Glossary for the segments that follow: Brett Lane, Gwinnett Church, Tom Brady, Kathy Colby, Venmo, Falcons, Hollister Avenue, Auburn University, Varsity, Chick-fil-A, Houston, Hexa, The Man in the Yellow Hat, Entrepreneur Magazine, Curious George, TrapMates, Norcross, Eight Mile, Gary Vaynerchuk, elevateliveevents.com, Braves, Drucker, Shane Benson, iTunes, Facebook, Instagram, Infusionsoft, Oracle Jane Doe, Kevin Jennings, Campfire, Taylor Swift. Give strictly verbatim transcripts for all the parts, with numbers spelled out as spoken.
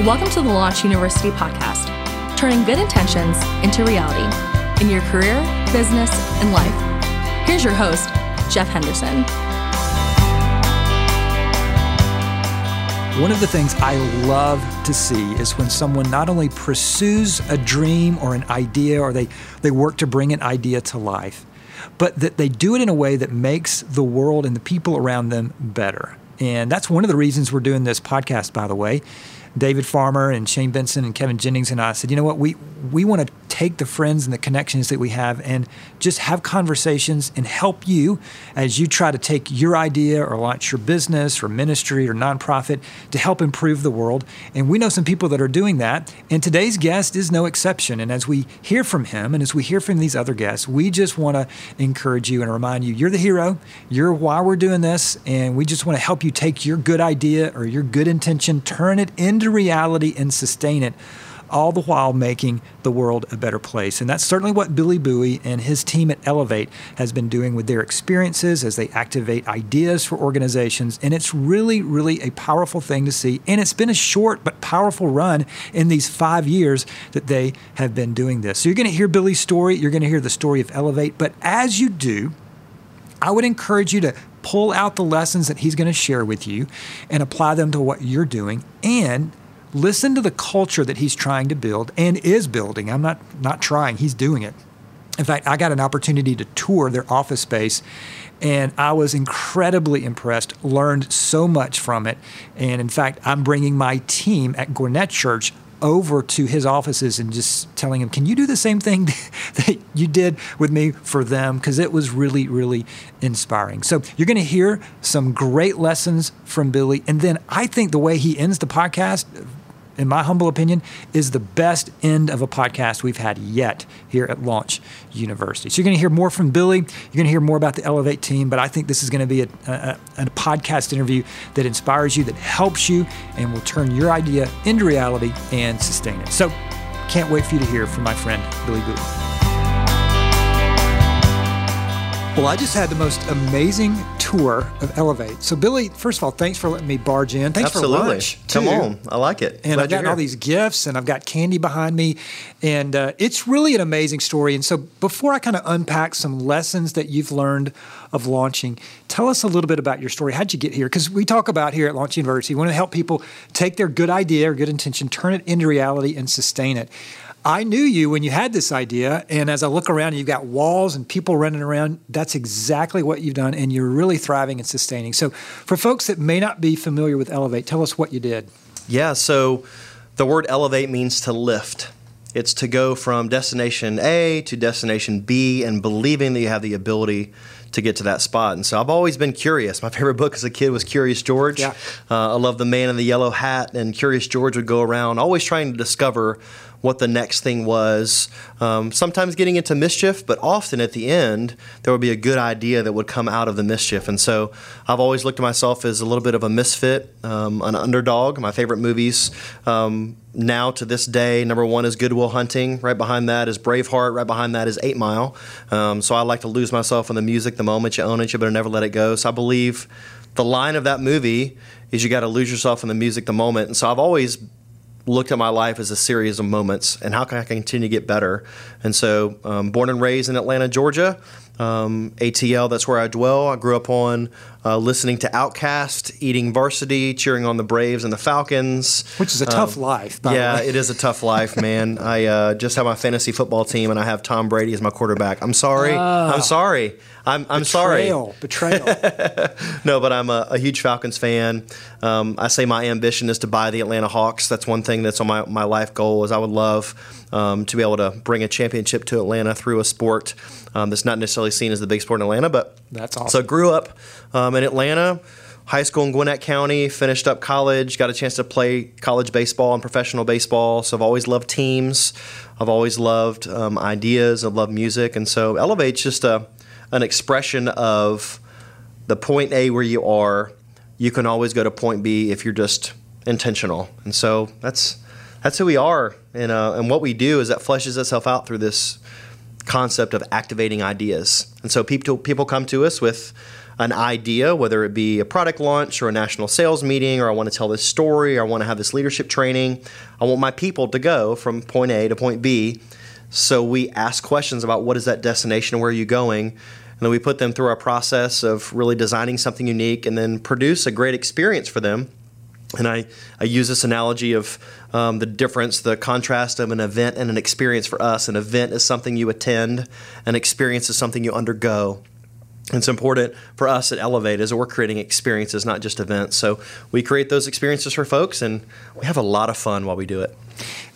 Welcome to the Launch University podcast, turning good intentions into reality in your career, business, and life. Here's your host, Jeff Henderson. One of the things I love to see is when someone not only pursues a dream or an idea, or they, they work to bring an idea to life, but that they do it in a way that makes the world and the people around them better. And that's one of the reasons we're doing this podcast, by the way. David Farmer and Shane Benson and Kevin Jennings and I said, you know what, we we want to take the friends and the connections that we have and just have conversations and help you as you try to take your idea or launch your business or ministry or nonprofit to help improve the world. And we know some people that are doing that. And today's guest is no exception. And as we hear from him and as we hear from these other guests, we just want to encourage you and remind you, you're the hero, you're why we're doing this. And we just want to help you take your good idea or your good intention, turn it into reality and sustain it, all the while making the world a better place. And that's certainly what Billy Boughey and his team at Elevate has been doing with their experiences as they activate ideas for organizations. And it's really, really a powerful thing to see. And it's been a short but powerful run in these five years that they have been doing this. So you're going to hear Billy's story. You're going to hear the story of Elevate. But as you do, I would encourage you to pull out the lessons that he's going to share with you and apply them to what you're doing, and listen to the culture that he's trying to build and is building. I'm not not trying. He's doing it. In fact, I got an opportunity to tour their office space, and I was incredibly impressed, learned so much from it. And in fact, I'm bringing my team at Gwinnett Church over to his offices and just telling him, can you do the same thing that you did with me for them? Because it was really, really inspiring. So you're going to hear some great lessons from Billy. And then I think the way he ends the podcast, in my humble opinion, is the best end of a podcast we've had yet here at Launch University. So you're going to hear more from Billy. You're going to hear more about the Elevate team, but I think this is going to be a, a, a podcast interview that inspires you, that helps you, and will turn your idea into reality and sustain it. So can't wait for you to hear from my friend, Billy Boughey. Well, I just had the most amazing tour of Elevate. So, Billy, first of all, thanks for letting me barge in. Thanks Absolutely. for lunch, too. Come on. I like it. And Glad I've gotten all these gifts, and I've got candy behind me. And uh, it's really an amazing story. And so before I kind of unpack some lessons that you've learned of launching, tell us a little bit about your story. How'd you get here? Because we talk about here at Launch University, we want to help people take their good idea or good intention, turn it into reality, and sustain it. I knew you when you had this idea, and as I look around, you've got walls and people running around. That's exactly what you've done, and you're really thriving and sustaining. So for folks that may not be familiar with Elevate, tell us what you did. Yeah, so the word elevate means to lift. It's to go from destination A to destination B and believing that you have the ability to get to that spot. And so I've always been curious. My favorite book as a kid was Curious George. Yeah. Uh, I love The Man in the Yellow Hat, and Curious George would go around always trying to discover what the next thing was, um, sometimes getting into mischief, but often at the end, there would be a good idea that would come out of the mischief. And so I've always looked at myself as a little bit of a misfit, um, an underdog. My favorite movies um, now to this day, number one is Good Will Hunting. Right behind that is Braveheart. Right behind that is Eight Mile. Um, so I like to lose myself in the music. The moment you own it, you better never let it go. So I believe the line of that movie is you got to lose yourself in the music the moment. And so I've always looked at my life as a series of moments, and how can I continue to get better? And so um, born and raised in Atlanta, Georgia, um, A T L, that's where I dwell. I grew up on uh, listening to OutKast, eating Varsity, cheering on the Braves and the Falcons. Which is a um, tough life, by yeah, the way. Yeah, it is a tough life, man. I uh, just have my fantasy football team, and I have Tom Brady as my quarterback. I'm sorry. Oh. I'm sorry. I'm, I'm betrayal, sorry. Betrayal. Betrayal. No, but I'm a, a huge Falcons fan. Um, I say my ambition is to buy the Atlanta Hawks. That's one thing that's on my, my life goal is I would love um, to be able to bring a championship to Atlanta through a sport um, that's not necessarily seen as the big sport in Atlanta. But that's awesome. So I grew up um, in Atlanta. High school in Gwinnett County, finished up college, got a chance to play college baseball and professional baseball. So I've always loved teams. I've always loved um, ideas. I've loved music. And so Elevate's just a, an expression of the point A where you are. You can always go to point B if you're just intentional. And so that's that's who we are. And, uh, and what we do is that fleshes itself out through this concept of activating ideas. And so people people come to us with an idea, whether it be a product launch or a national sales meeting, or I want to tell this story, or I want to have this leadership training. I want my people to go from point A to point B. So we ask questions about what is that destination, where are you going? And then we put them through our process of really designing something unique and then produce a great experience for them. And I, I use this analogy of um, the difference, the contrast of an event and an experience for us. An event is something you attend. An experience is something you undergo. It's important for us at Elevate is that we're creating experiences, not just events. So we create those experiences for folks, and we have a lot of fun while we do it.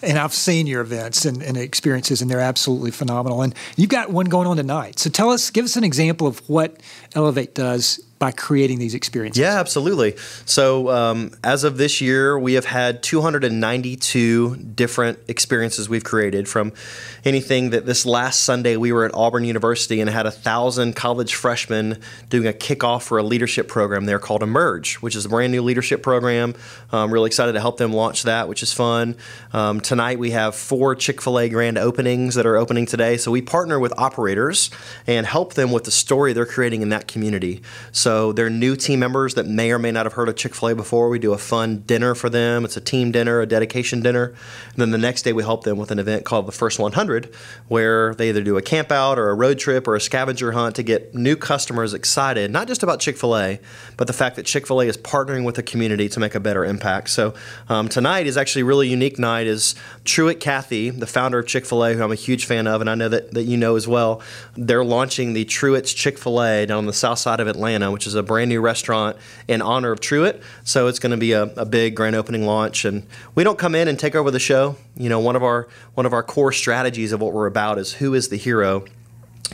And I've seen your events and, and experiences, and they're absolutely phenomenal. And you've got one going on tonight. So tell us, give us an example of what Elevate does by creating these experiences. Yeah, absolutely. So um, as of this year, we have had two hundred ninety-two different experiences we've created, from anything that this last Sunday we were at Auburn University and had a thousand college freshmen doing a kickoff for a leadership program there called Emerge, which is a brand new leadership program. I'm really excited to help them launch that, which is fun. Um, tonight we have four Chick-fil-A grand openings that are opening today. So we partner with operators and help them with the story they're creating in that community. So So they're new team members that may or may not have heard of Chick-fil-A before. We do a fun dinner for them. It's a team dinner, a dedication dinner. And then the next day we help them with an event called the First one hundred, where they either do a camp out or a road trip or a scavenger hunt to get new customers excited, not just about Chick-fil-A, but the fact that Chick-fil-A is partnering with the community to make a better impact. So um, tonight is actually a really unique night. Is Truett Cathy, the founder of Chick-fil-A, who I'm a huge fan of, and I know that, that you know as well, they're launching the Truett's Chick-fil-A down on the south side of Atlanta, which which is a brand new restaurant in honor of Truett. So it's going to be a, a big grand opening launch. And we don't come in and take over the show. You know, one of our one of our core strategies of what we're about is who is the hero.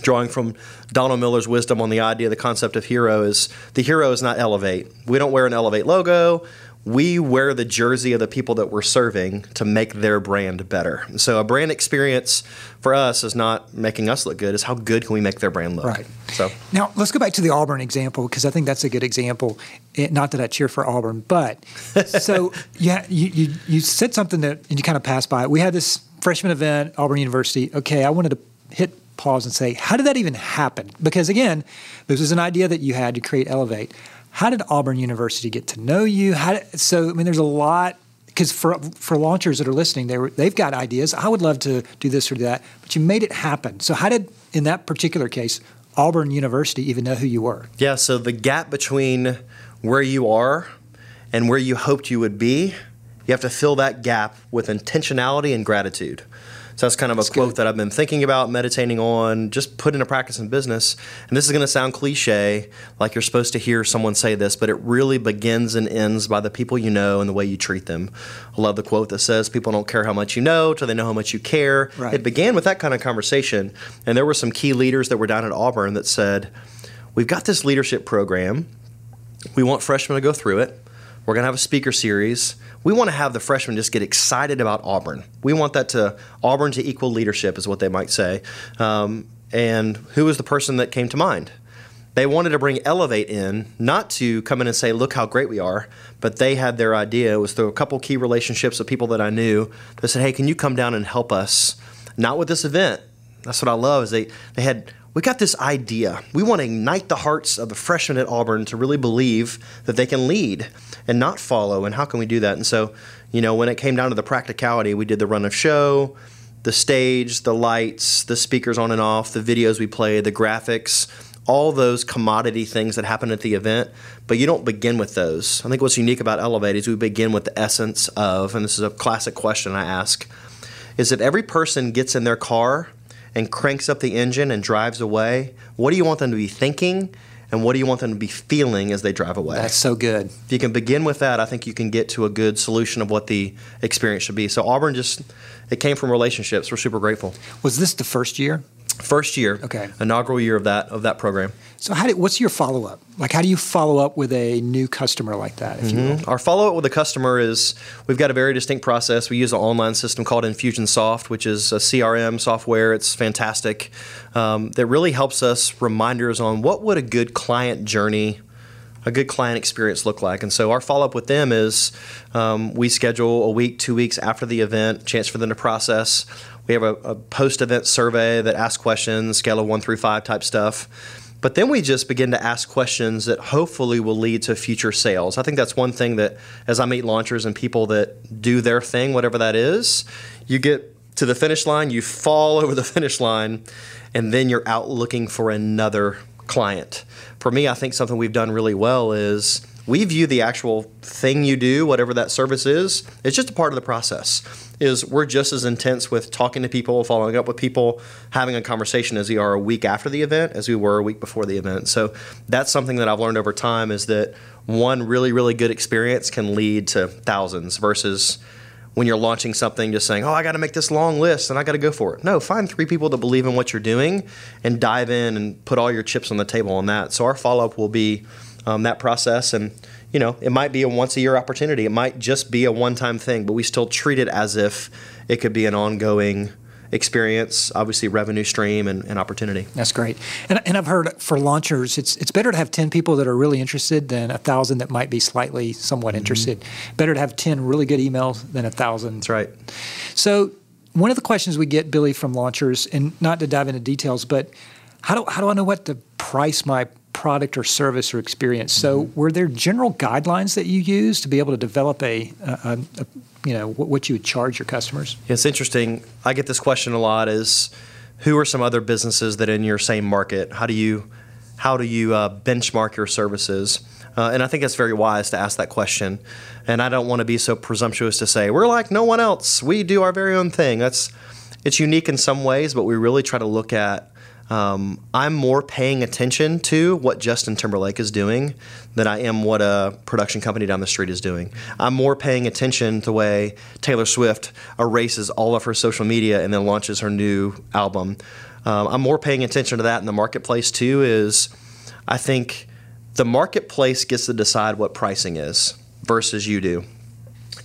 Drawing from Donald Miller's wisdom on the idea, the concept of hero is the hero is not Elevate. We don't wear an Elevate logo. We wear the jersey of the people that we're serving to make their brand better. And so a brand experience for us is not making us look good. It's how good can we make their brand look. Right. So now let's go back to the Auburn example, because I think that's a good example. It, not that I cheer for Auburn, but so yeah, you, you, you said something that and you kind of passed by it. We had this freshman event, Auburn University. Okay, I wanted to hit pause and say, how did that even happen? Because again, this is an idea that you had to create Elevate. How did Auburn University get to know you? How did, so, I mean, there's a lot, because for for launchers that are listening, they were, they've got ideas. I would love to do this or do that, but you made it happen. So how did, in that particular case, Auburn University even know who you were? Yeah, so the gap between where you are and where you hoped you would be, you have to fill that gap with intentionality and gratitude. So that's kind of a that's quote good. That I've been thinking about, meditating on, just put into practice in business. And this is going to sound cliche, like you're supposed to hear someone say this, but it really begins and ends by the people you know and the way you treat them. I love the quote that says, people don't care how much you know till they know how much you care. Right. It began with that kind of conversation. And there were some key leaders that were down at Auburn that said, we've got this leadership program. We want freshmen to go through it. We're going to have a speaker series. We want to have the freshmen just get excited about Auburn. We want that to Auburn to equal leadership is what they might say. Um, and who was the person that came to mind? They wanted to bring Elevate in, not to come in and say, look how great we are, but they had their idea. It was through a couple key relationships of people that I knew that said, hey, can you come down and help us? Not with this event. That's what I love is they, they had – we got this idea. We want to ignite the hearts of the freshmen at Auburn to really believe that they can lead and not follow. And how can we do that? And so, you know, when it came down to the practicality, we did the run of show, the stage, the lights, the speakers on and off, the videos we played, the graphics, all those commodity things that happen at the event. But you don't begin with those. I think what's unique about Elevate is we begin with the essence of, and this is a classic question I ask, is if every person gets in their car and cranks up the engine and drives away, what do you want them to be thinking and what do you want them to be feeling as they drive away? That's so good. If you can begin with that, I think you can get to a good solution of what the experience should be. So Auburn just, it came from relationships. We're super grateful. Was this the first year? First year. Okay. Inaugural year of that of that program. So how did, what's your follow-up? Like how do you follow up with a new customer like that? If mm-hmm. you will? Our follow-up with a customer is we've got a very distinct process. We use an online system called Infusionsoft, which is a C R M software. It's fantastic. Um, that really helps us reminders on what would a good client journey a good client experience look like? And so our follow-up with them is um, we schedule a week, two weeks after the event, chance for them to process. We have a, a post-event survey that asks questions, scale of one through five type stuff. But then we just begin to ask questions that hopefully will lead to future sales. I think that's one thing that as I meet launchers and people that do their thing, whatever that is, you get to the finish line, you fall over the finish line, and then you're out looking for another client. For me, I think something we've done really well is we view the actual thing you do, whatever that service is, it's just a part of the process. Is we're just as intense with talking to people, following up with people, having a conversation as we are a week after the event as we were a week before the event. So that's something that I've learned over time is that one really, really good experience can lead to thousands versus when you're launching something just saying, oh, I got to make this long list and I got to go for it. No, find three people that believe in what you're doing and dive in and put all your chips on the table on that. So our follow-up will be Um, that process, and you know, it might be a once a year opportunity, it might just be a one time thing, but we still treat it as if it could be an ongoing experience, obviously revenue stream and, and opportunity. That's great. And, and I've heard for launchers, it's it's better to have ten people that are really interested than a thousand that might be slightly somewhat mm-hmm. interested. Better to have ten really good emails than a thousand. That's right. So one of the questions we get, Billy, from launchers, and not to dive into details, but how do how do I know what to price my product or service or experience? So were there general guidelines that you used to be able to develop a, a, a you know, what you would charge your customers? It's interesting. I get this question a lot is, who are some other businesses that in your same market? How do you, how do you uh, benchmark your services? Uh, and I think that's very wise to ask that question. And I don't want to be so presumptuous to say, we're like no one else. We do our very own thing. That's, it's unique in some ways, but we really try to look at Um, I'm more paying attention to what Justin Timberlake is doing than I am what a production company down the street is doing. I'm more paying attention to the way Taylor Swift erases all of her social media and then launches her new album. Um, I'm more paying attention to that in the marketplace too is I think the marketplace gets to decide what pricing is versus you do,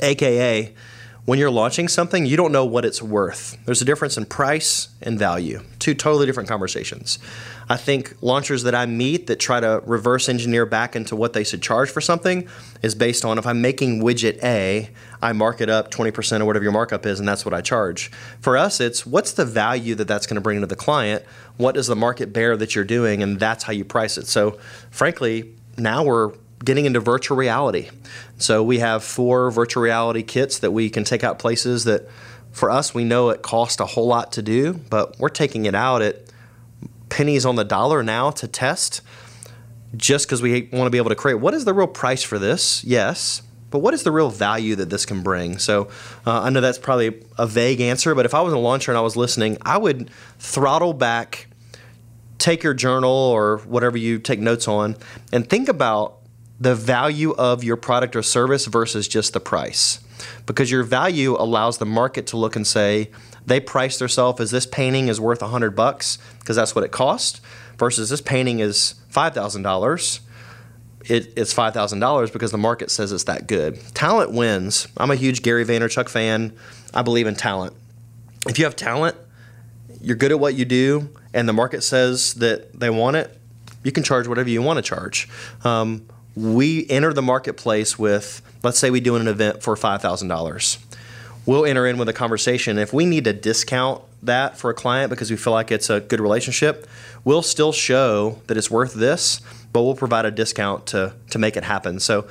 A K A when you're launching something, you don't know what it's worth. There's a difference in price and value, two totally different conversations. I think launchers that I meet that try to reverse engineer back into what they should charge for something is based on if I'm making widget A, I mark it up twenty percent or whatever your markup is, and that's what I charge. For us, it's what's the value that that's going to bring to the client? What does the market bear that you're doing? And that's how you price it. So frankly, now we're getting into virtual reality. So we have four virtual reality kits that we can take out places that for us, we know it costs a whole lot to do, but we're taking it out at pennies on the dollar now to test just because we want to be able to create. What is the real price for this? Yes. But what is the real value that this can bring? So uh, I know that's probably a vague answer, but if I was a launcher and I was listening, I would throttle back, take your journal or whatever you take notes on and think about the value of your product or service versus just the price. Because your value allows the market to look and say, they priced themselves as this painting is worth a hundred bucks because that's what it costs, versus this painting is five thousand dollars. It, it's five thousand dollars because the market says it's that good. Talent wins. I'm a huge Gary Vaynerchuk fan. I believe in talent. If you have talent, you're good at what you do, and the market says that they want it, you can charge whatever you want to charge. Um, We enter the marketplace with, let's say we do an event for five thousand dollars. We'll enter in with a conversation. If we need to discount that for a client because we feel like it's a good relationship, we'll still show that it's worth this, but we'll provide a discount to, to make it happen. So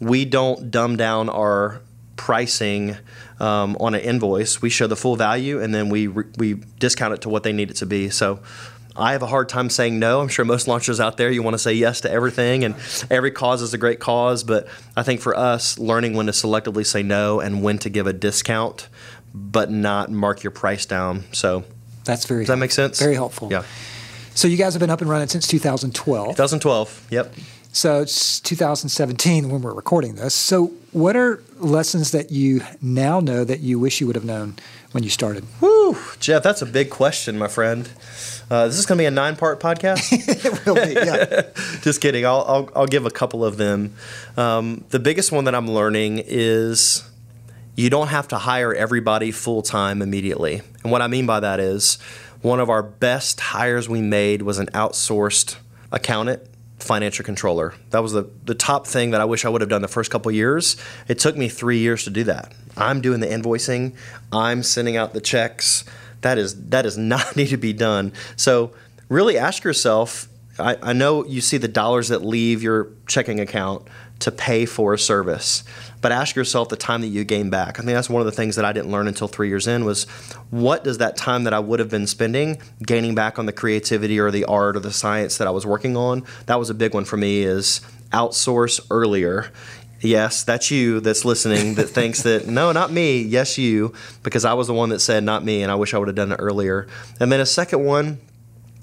we don't dumb down our pricing um, on an invoice. We show the full value, and then we we discount it to what they need it to be. So I have a hard time saying no. I'm sure most launchers out there, you want to say yes to everything, and every cause is a great cause. But I think for us, learning when to selectively say no and when to give a discount, but not mark your price down. So that's very. Does that make sense? Very helpful. Yeah. So you guys have been up and running since two thousand twelve. two thousand twelve. Yep. So it's two thousand seventeen when we're recording this. So what are lessons that you now know that you wish you would have known when you started? Woo, Jeff, that's a big question, my friend. Uh, this is going to be a nine-part podcast. It will be, yeah. Just kidding. I'll, I'll I'll give a couple of them. Um, the biggest one that I'm learning is you don't have to hire everybody full-time immediately. And what I mean by that is one of our best hires we made was an outsourced accountant financial controller. That was the, the top thing that I wish I would have done the first couple of years. It took me three years to do that. I'm doing the invoicing. I'm sending out the checks. That is that does not need to be done. So really ask yourself, I, I know you see the dollars that leave your checking account to pay for a service, but ask yourself the time that you gain back. I think that's one of the things that I didn't learn until three years in was what does that time that I would have been spending gaining back on the creativity or the art or the science that I was working on? That was a big one for me, is outsource earlier. Yes, that's you that's listening that thinks that, no, not me, yes, you, because I was the one that said not me, and I wish I would have done it earlier. And then a second one,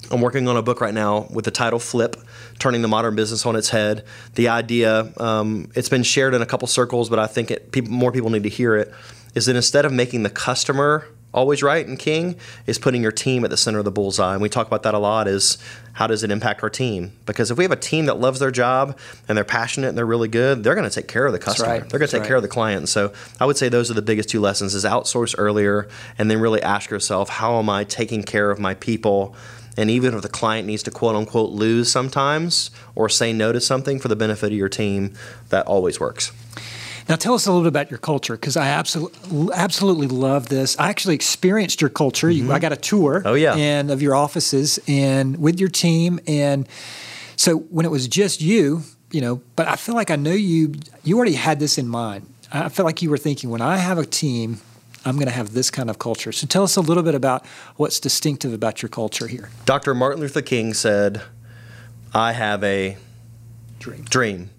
I'm working on a book right now with the title Flip, Turning the Modern Business on Its Head. The idea, um, it's been shared in a couple circles, but I think it, people, more people need to hear it, is that instead of making the customer always right and king, is putting your team at the center of the bullseye. And we talk about that a lot, is how does it impact our team? Because if we have a team that loves their job and they're passionate and they're really good, they're going to take care of the customer. Right. They're going to take right. care of the client. So I would say those are the biggest two lessons, is outsource earlier and then really ask yourself, how am I taking care of my people? And even if the client needs to quote unquote lose sometimes or say no to something for the benefit of your team, that always works. Now, tell us a little bit about your culture, because I absolutely, absolutely love this. I actually experienced your culture. Mm-hmm. You, I got a tour oh, yeah. and of your offices and with your team. And so when it was just you, you know, but I feel like I knew you, you already had this in mind. I feel like you were thinking, when I have a team, I'm going to have this kind of culture. So tell us a little bit about what's distinctive about your culture here. Doctor Martin Luther King said, I have a dream. dream.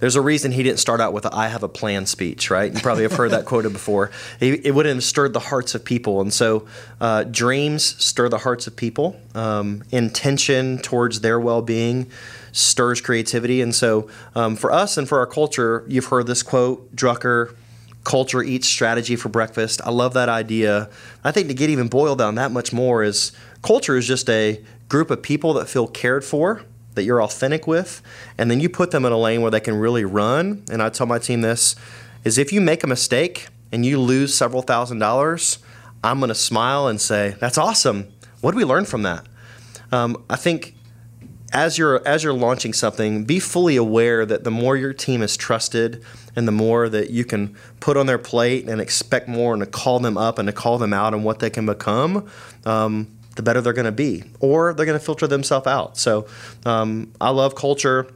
There's a reason he didn't start out with a, I have a plan speech, right? You probably have heard that quoted before. It, it wouldn't have stirred the hearts of people. And so uh, dreams stir the hearts of people. Um, intention towards their well-being stirs creativity. And so um, for us and for our culture, you've heard this quote, Drucker, culture eats strategy for breakfast. I love that idea. I think to get even boiled down that much more is culture is just a group of people that feel cared for, that you're authentic with, and then you put them in a lane where they can really run. And I tell my team this, is if you make a mistake and you lose several thousand dollars, I'm going to smile and say, that's awesome. What did we learn from that? Um, I think as you're as you're launching something, be fully aware that the more your team is trusted and the more that you can put on their plate and expect more and to call them up and to call them out on what they can become, um, the better they're going to be, or they're going to filter themselves out. So um, I love culture.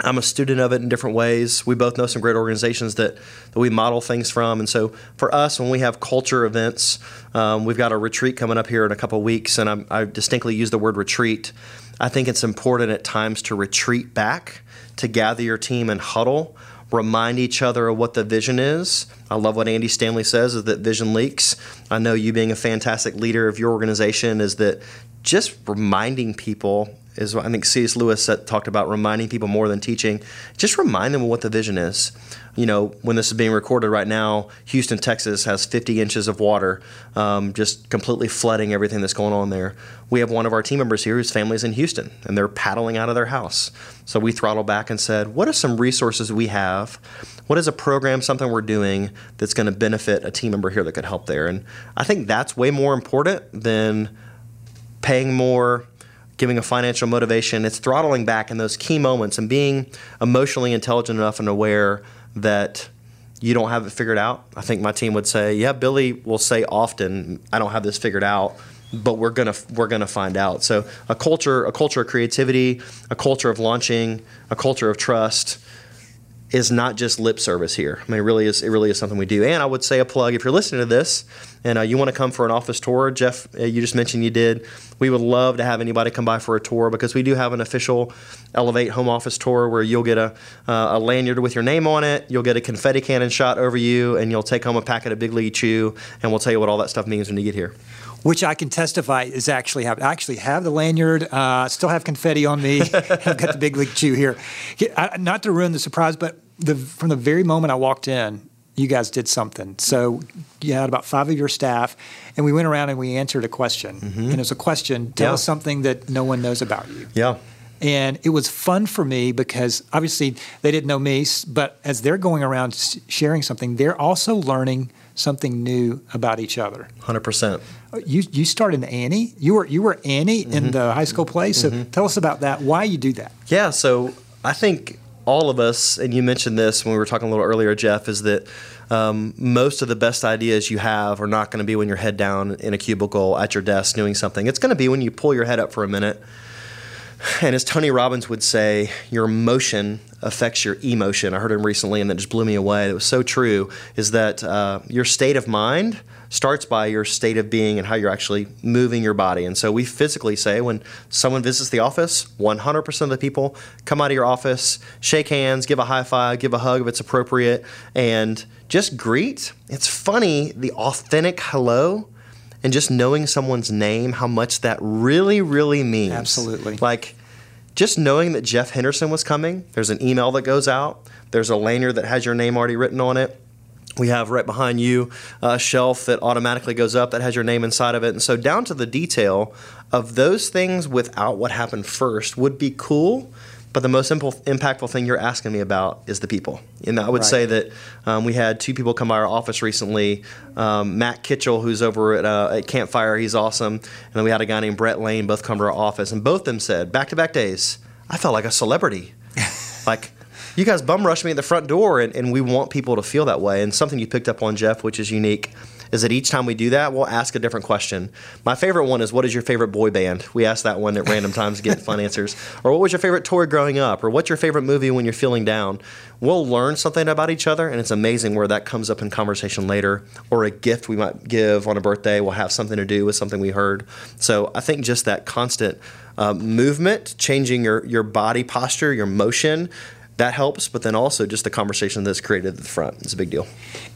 I'm a student of it in different ways. We both know some great organizations that, that we model things from. And so for us, when we have culture events, um, we've got a retreat coming up here in a couple of weeks, and I'm, I distinctly use the word retreat. I think it's important at times to retreat back, to gather your team and huddle, remind each other of what the vision is. I love what Andy Stanley says, is that vision leaks. I know you being a fantastic leader of your organization is that just reminding people is what I think C S Lewis talked about, reminding people more than teaching. Just remind them of what the vision is. You know, when this is being recorded right now, Houston, Texas has fifty inches of water, um, just completely flooding everything that's going on there. We have one of our team members here whose family's in Houston, and they're paddling out of their house. So we throttled back and said, what are some resources we have? What is a program, something we're doing that's going to benefit a team member here that could help there? And I think that's way more important than paying more, giving a financial motivation. It's throttling back in those key moments and being emotionally intelligent enough and aware that you don't have it figured out. I think my team would say, yeah, Billy will say often, I don't have this figured out, but we're gonna we're gonna find out. So a culture, a culture of creativity, a culture of launching, a culture of trust is not just lip service here. I mean, it really is, it really is something we do. And I would say a plug, if you're listening to this and uh, you want to come for an office tour, Jeff, uh, you just mentioned you did. We would love to have anybody come by for a tour, because we do have an official Elevate home office tour where you'll get a, uh, a lanyard with your name on it, you'll get a confetti cannon shot over you, and you'll take home a packet of Big League Chew, and we'll tell you what all that stuff means when you get here. Which I can testify is actually happening. I actually have the lanyard, uh, still have confetti on me. I've got the Big League Chew here. I, not to ruin the surprise, but the, from the very moment I walked in, you guys did something. So you had about five of your staff, and we went around and we answered a question. Mm-hmm. And it was a question, tell yeah. us something that no one knows about you. Yeah. And it was fun for me because obviously they didn't know me, but as they're going around sharing something, they're also learning something new about each other. one hundred percent. You you started Annie. You were you were Annie mm-hmm. in the high school play. So mm-hmm. tell us about that, why you do that. Yeah, so I think all of us, and you mentioned this when we were talking a little earlier, Jeff, is that um, most of the best ideas you have are not going to be when you're head down in a cubicle at your desk doing something. It's going to be when you pull your head up for a minute. And as Tony Robbins would say, your motion affects your emotion. I heard him recently, and that just blew me away. It was so true, is that uh, your state of mind starts by your state of being and how you're actually moving your body. And so we physically say when someone visits the office, one hundred percent of the people come out of your office, shake hands, give a high five, give a hug if it's appropriate, and just greet. It's funny, the authentic hello. And just knowing someone's name, how much that really, really means. Absolutely. Like, just knowing that Jeff Henderson was coming, there's an email that goes out, there's a lanyard that has your name already written on it. We have right behind you a shelf that automatically goes up that has your name inside of it. And so down to the detail of those things without what happened first would be cool. But the most simple, impactful thing you're asking me about is the people. And I would right. say that um, we had two people come by our office recently. Um, Matt Kitchell, who's over at, uh, at Campfire, he's awesome. And then we had a guy named Brett Lane both come to our office. And both of them said, back-to-back days, I felt like a celebrity. Like, you guys bum rushed me at the front door, and, and we want people to feel that way. And something you picked up on, Jeff, which is unique, is that each time we do that, we'll ask a different question. My favorite one is, what is your favorite boy band? We ask that one at random times to get fun answers. Or what was your favorite toy growing up? Or what's your favorite movie when you're feeling down? We'll learn something about each other, and it's amazing where that comes up in conversation later. Or a gift we might give on a birthday will have something to do with something we heard. So I think just that constant uh, movement, changing your, your body posture, your motion, that helps. But then also just the conversation that's created at the front. It's a big deal.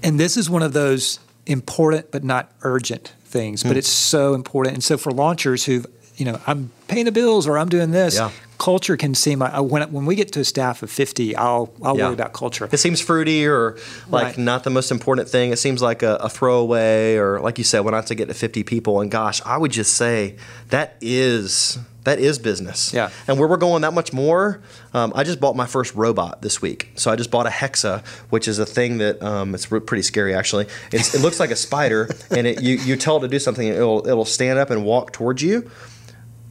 And this is one of those important but not urgent things, but mm. it's so important. And so for launchers who've, you know, I'm paying the bills or I'm doing this, yeah. culture can seem like, when, when we get to a staff of fifty, I'll I'll yeah. worry about culture. It seems fruity or like right. not the most important thing. It seems like a, a throwaway, or like you said, when I have to get to fifty people, and gosh, I would just say that is That is business. Yeah. And where we're going that much more, um, I just bought my first robot this week. So I just bought a Hexa, which is a thing that um, it's re- pretty scary, actually. It's, it looks like a spider, and it, you, you tell it to do something, and it'll, it'll stand up and walk towards you.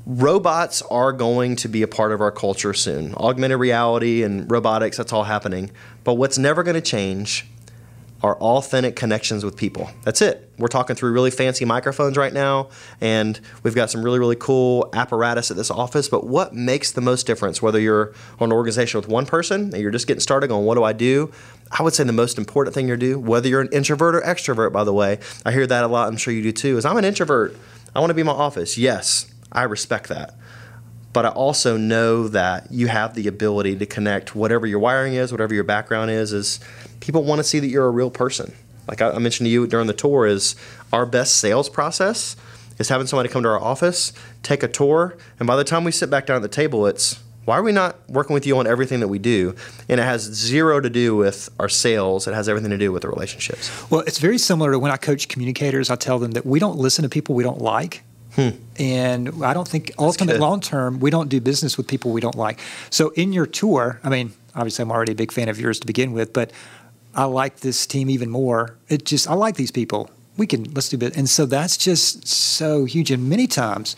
Robots are going to be a part of our culture soon. Augmented reality and robotics, that's all happening. But what's never going to change are authentic connections with people. That's it. We're talking through really fancy microphones right now, and we've got some really, really cool apparatus at this office, but what makes the most difference, whether you're on an organization with one person and you're just getting started on what do I do? I would say the most important thing you do, whether you're an introvert or extrovert, by the way, I hear that a lot, I'm sure you do too, is I'm an introvert. I want to be in my office. Yes, I respect that. But I also know that you have the ability to connect. Whatever your wiring is, whatever your background is, is people want to see that you're a real person. Like I mentioned to you during the tour, is our best sales process is having somebody come to our office, take a tour, and by the time we sit back down at the table, it's, why are we not working with you on everything that we do? And it has zero to do with our sales. It has everything to do with the relationships. Well, it's very similar to when I coach communicators. I tell them that we don't listen to people we don't like. Hmm. And I don't think ultimately long term, we don't do business with people we don't like. So in your tour, I mean, obviously I'm already a big fan of yours to begin with, but I like this team even more. It just, I like these people. We can, let's do it. And so that's just so huge. And many times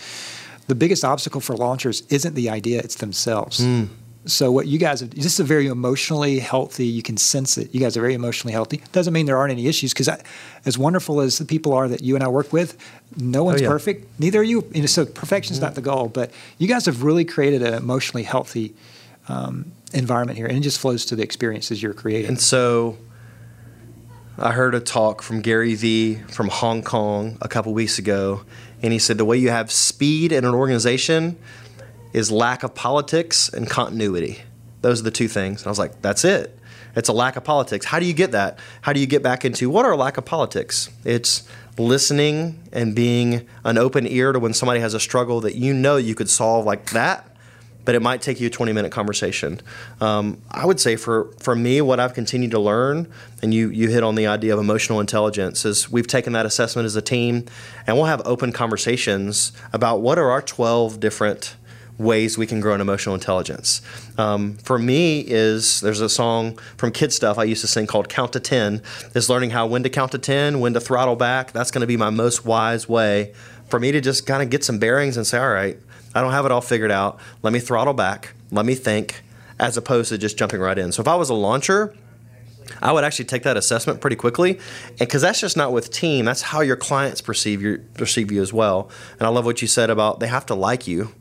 the biggest obstacle for launchers isn't the idea, it's themselves. Hmm. So what you guys, have, this is a very emotionally healthy, you can sense it. You guys are very emotionally healthy. Doesn't mean there aren't any issues, because as wonderful as the people are that you and I work with, no one's oh, yeah. perfect. Neither are you. You know, so perfection's mm-hmm. not the goal, but you guys have really created an emotionally healthy um, environment here, and it just flows to the experiences you're creating. And so I heard a talk from Gary V from Hong Kong a couple weeks ago, and he said the way you have speed in an organization is lack of politics and continuity. Those are the two things. And I was like, that's it. It's a lack of politics. How do you get that? How do you get back into what are lack of politics? It's listening and being an open ear to when somebody has a struggle that you know you could solve like that, but it might take you a twenty-minute conversation. Um, I would say for, for me, what I've continued to learn, and you you hit on the idea of emotional intelligence, is we've taken that assessment as a team, and we'll have open conversations about what are our twelve different ways we can grow in emotional intelligence. Um, for me is, there's a song from Kid Stuff I used to sing called Count to ten, is learning how when to count to ten, when to throttle back. That's going to be my most wise way for me to just kind of get some bearings and say, all right, I don't have it all figured out. Let me throttle back. Let me think, as opposed to just jumping right in. So if I was a launcher, I would actually take that assessment pretty quickly, because that's just not with team. That's how your clients perceive your perceive you as well. And I love what you said about they have to like you.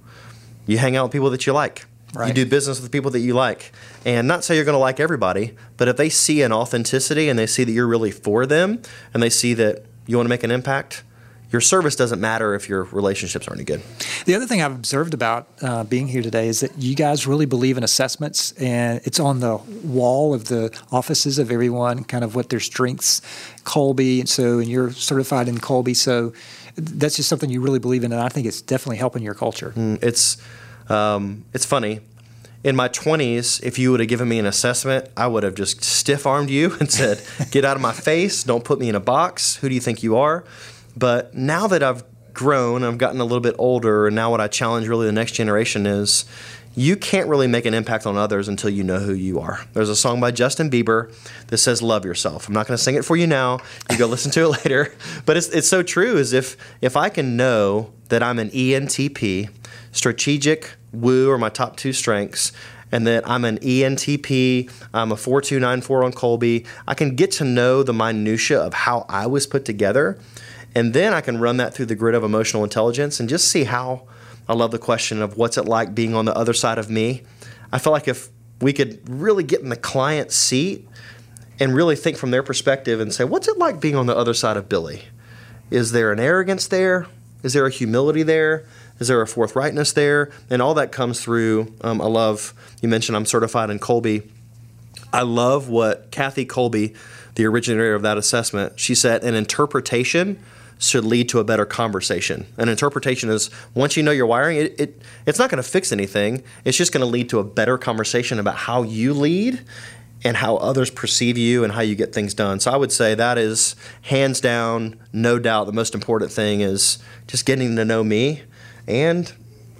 You hang out with people that you like. Right. You do business with people that you like. And not say you're going to like everybody, but if they see an authenticity and they see that you're really for them and they see that you want to make an impact, your service doesn't matter if your relationships aren't good. The other thing I've observed about uh, being here today is that you guys really believe in assessments, and it's on the wall of the offices of everyone, kind of what their strengths, Colby, and so, and you're certified in Colby, so that's just something you really believe in, and I think it's definitely helping your culture. Mm, it's um, it's funny. In my twenties, if you would have given me an assessment, I would have just stiff-armed you and said, get out of my face, don't put me in a box, who do you think you are? But now that I've grown, I've gotten a little bit older, and now what I challenge really the next generation is you can't really make an impact on others until you know who you are. There's a song by Justin Bieber that says, love yourself. I'm not going to sing it for you now. You go listen to it later. But it's it's so true is if if I can know that I'm an E N T P, strategic, woo are my top two strengths, and that I'm an E N T P, I'm a four two nine four on Colby, I can get to know the minutia of how I was put together. And then I can run that through the grid of emotional intelligence and just see how I love the question of what's it like being on the other side of me. I feel like if we could really get in the client's seat and really think from their perspective and say, what's it like being on the other side of Billy? Is there an arrogance there? Is there a humility there? Is there a forthrightness there? And all that comes through, um, I love, you mentioned I'm certified in Colby. I love what Kathy Colby, the originator of that assessment, she said an interpretation should lead to a better conversation. An interpretation is, once you know your wiring, it, it it's not going to fix anything. It's just going to lead to a better conversation about how you lead and how others perceive you and how you get things done. So I would say that is hands down, no doubt, the most important thing is just getting to know me. And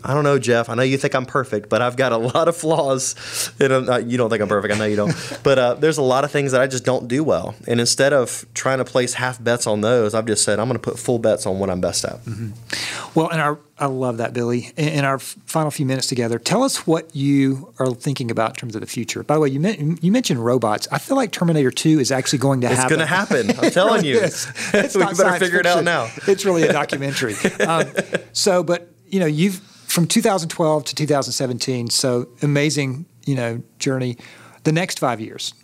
I don't know, Jeff, I know you think I'm perfect, but I've got a lot of flaws. And I'm not, you don't think I'm perfect. I know you don't. But uh, there's a lot of things that I just don't do well. And instead of trying to place half bets on those, I've just said I'm going to put full bets on what I'm best at. Mm-hmm. Well, and our, I love that, Billy. In, in our final few minutes together, tell us what you are thinking about in terms of the future. By the way, you, men- you mentioned robots. I feel like Terminator two is actually going to happen. It's going to happen. I'm telling really you. It's we better figure fiction. It out now. It's really a documentary. um, so, but, you know, you've... From two thousand twelve to two thousand seventeen, so amazing, you know, journey. The next five years,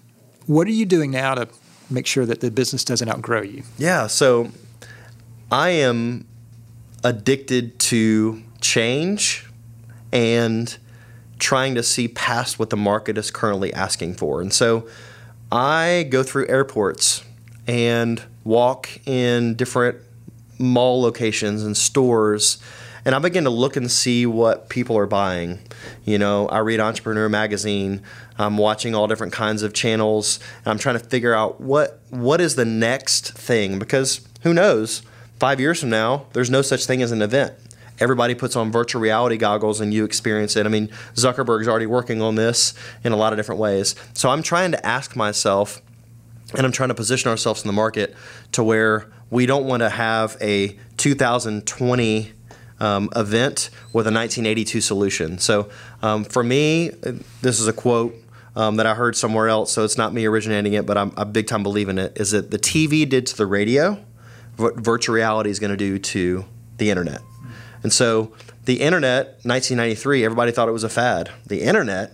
what are you doing now to make sure that the business doesn't outgrow you? Yeah, so I am addicted to change and trying to see past what the market is currently asking for. And so I go through airports and walk in different mall locations and stores. And I begin to look and see what people are buying. You know, I read Entrepreneur Magazine. I'm watching all different kinds of channels. And I'm trying to figure out what what is the next thing, because who knows? Five years from now, there's no such thing as an event. Everybody puts on virtual reality goggles and you experience it. I mean, Zuckerberg's already working on this in a lot of different ways. So I'm trying to ask myself, and I'm trying to position ourselves in the market to where we don't want to have a two thousand twenty Um, event with a nineteen eighty-two solution. So um, for me, this is a quote um, that I heard somewhere else, so it's not me originating it, but I'm a big time believe in it, is that the T V did to the radio, what virtual reality is going to do to the internet. And so the internet, nineteen ninety-three, everybody thought it was a fad. The internet,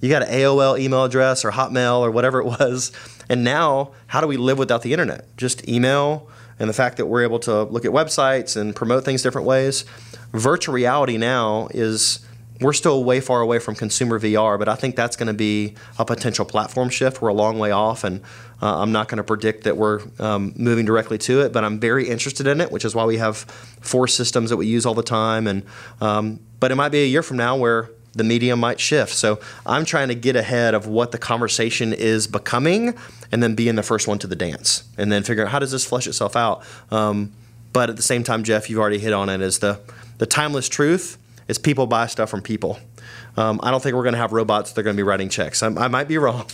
you got an A O L email address or Hotmail or whatever it was, and now how do we live without the internet? Just email. And the fact that we're able to look at websites and promote things different ways. Virtual reality now is, we're still way far away from consumer V R, but I think that's going to be a potential platform shift. We're a long way off, and uh, I'm not going to predict that we're um, moving directly to it, but I'm very interested in it, which is why we have four systems that we use all the time. And um, but it might be a year from now where the medium might shift. So I'm trying to get ahead of what the conversation is becoming and then being the first one to the dance and then figure out how does this flesh itself out. Um, but at the same time, Jeff, you've already hit on it, is the, the timeless truth is people buy stuff from people. Um, I don't think we're going to have robots that are going to be writing checks. I'm, I might be wrong,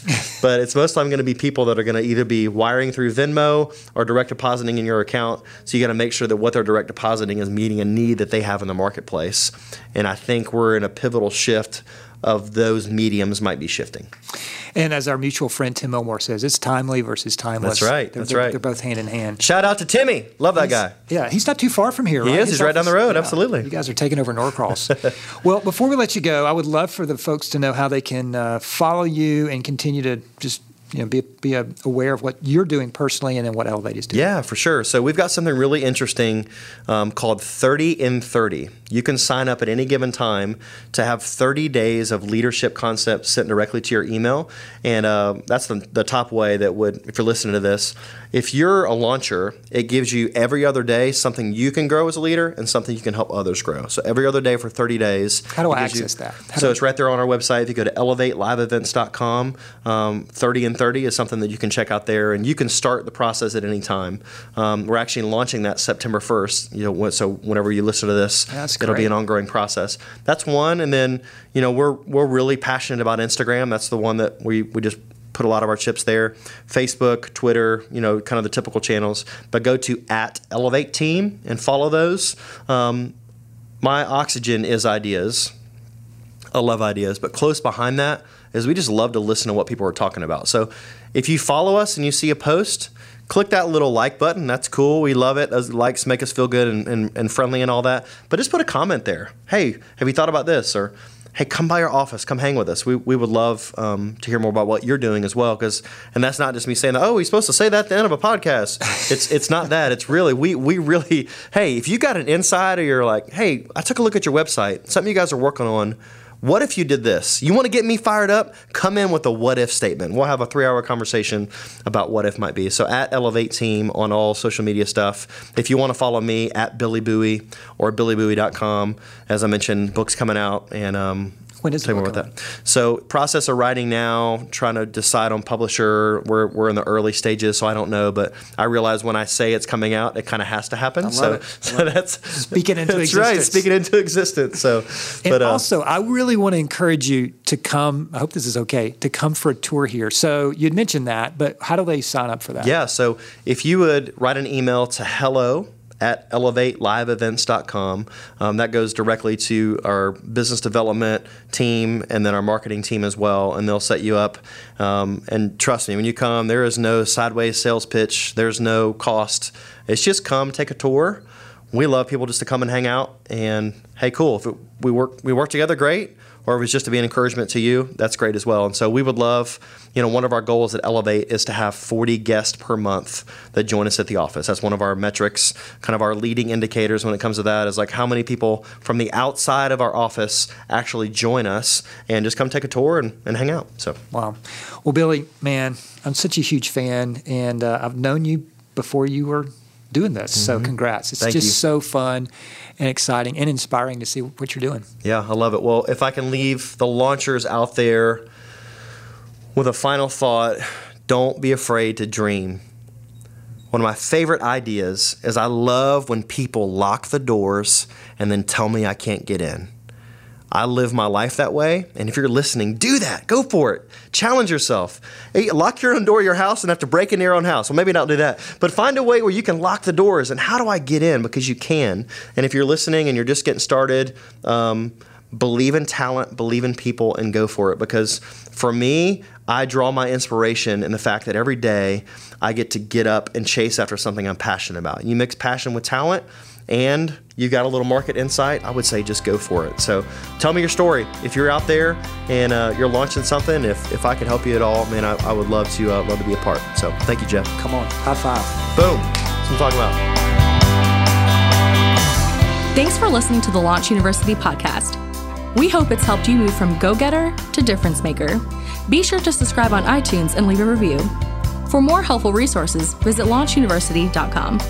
but it's mostly going to be people that are going to either be wiring through Venmo or direct depositing in your account. So you got to make sure that what they're direct depositing is meeting a need that they have in the marketplace. And I think we're in a pivotal shift of those mediums might be shifting. And as our mutual friend Tim Elmore says, it's timely versus timeless. That's right. They're, that's they're, right. They're both hand in hand. Shout out to Timmy. Love that he's, guy. Yeah, he's not too far from here, right? He is. He's, he's right down the road. Yeah. Absolutely. You guys are taking over Norcross. Well, before we let you go, I would love for the folks to know how they can uh, follow you and continue to just you know, be, be uh, aware of what you're doing personally and then what Elevate is doing. Yeah, for sure. So we've got something really interesting um, called thirty in thirty. You can sign up at any given time to have thirty days of leadership concepts sent directly to your email. And uh, that's the, the top way that would, if you're listening to this, if you're a launcher, it gives you every other day something you can grow as a leader and something you can help others grow. So every other day for thirty days. How do I access you, that? How so it's right there on our website. If you go to elevate live events dot com, um, thirty in thirty is something that you can check out there. And you can start the process at any time. Um, we're actually launching that September first. You know, so whenever you listen to this, that's it'll great. Be an ongoing process. That's one. And then, you know, we're we're really passionate about Instagram. That's the one that we, we just put a lot of our chips there. Facebook, Twitter, you know, kind of the typical channels. But go to at Elevate Team and follow those. Um, my oxygen is ideas. I love ideas. But close behind that is we just love to listen to what people are talking about. So if you follow us and you see a post, click that little like button. That's cool. We love it. Those likes make us feel good and, and, and friendly and all that. But just put a comment there. Hey, have you thought about this? Or, hey, come by our office. Come hang with us. We we would love um, to hear more about what you're doing as well. Because and that's not just me saying, oh, he's supposed to say that at the end of a podcast. It's it's not that. It's really, we we really, hey, if you got an insight or you're like, hey, I took a look at your website, something you guys are working on, what if you did this? You want to get me fired up? Come in with a what if statement. We'll have a three-hour conversation about what if might be. So at Elevate Team on all social media stuff. If you want to follow me, at Billy Boughey or billy boughey dot com. As I mentioned, book's coming out. And um, when is it coming out? So process of writing now, trying to decide on publisher. We're, we're in the early stages, so I don't know. But I realize when I say it's coming out, it kind of has to happen. I love so it. so love that's it. Speaking into that's existence. Right, speaking into existence. So, and but, uh, also, I really want to encourage you to come, I hope this is okay, to come for a tour here. So you'd mentioned that, but how do they sign up for that? Yeah, so if you would write an email to hello at elevate live events dot com, um, that goes directly to our business development team and then our marketing team as well, and they'll set you up. Um, and trust me, when you come, there is no sideways sales pitch. There's no cost. It's just come, take a tour. We love people just to come and hang out and, hey, cool, if it, we work we work together, great. Or if it's just to be an encouragement to you, that's great as well. And so we would love, you know, one of our goals at Elevate is to have forty guests per month that join us at the office. That's one of our metrics, kind of our leading indicators when it comes to that is like how many people from the outside of our office actually join us and just come take a tour and, and hang out. So wow. Well, Billy, man, I'm such a huge fan, and uh, I've known you before you were doing this. Mm-hmm. So congrats. It's Thank just you. So fun and exciting and inspiring to see what you're doing. Yeah, I love it. Well, if I can leave the launchers out there with a final thought, don't be afraid to dream. One of my favorite ideas is I love when people lock the doors and then tell me I can't get in. I live my life that way, and if you're listening, do that. Go for it. Challenge yourself. Hey, lock your own door of your house and have to break into your own house. Well, maybe not do that, but find a way where you can lock the doors, and how do I get in? Because you can. And if you're listening and you're just getting started, um, believe in talent, believe in people, and go for it. Because for me, I draw my inspiration in the fact that every day I get to get up and chase after something I'm passionate about. You mix passion with talent, and you got a little market insight, I would say just go for it. So tell me your story. If you're out there and uh, you're launching something, if, if I can help you at all, man, I, I would love to uh, love to be a part. So thank you, Jeff. Come on. High five. Boom. That's what I'm talking about. Thanks for listening to the Launch University podcast. We hope it's helped you move from go-getter to difference maker. Be sure to subscribe on iTunes and leave a review. For more helpful resources, visit launch university dot com.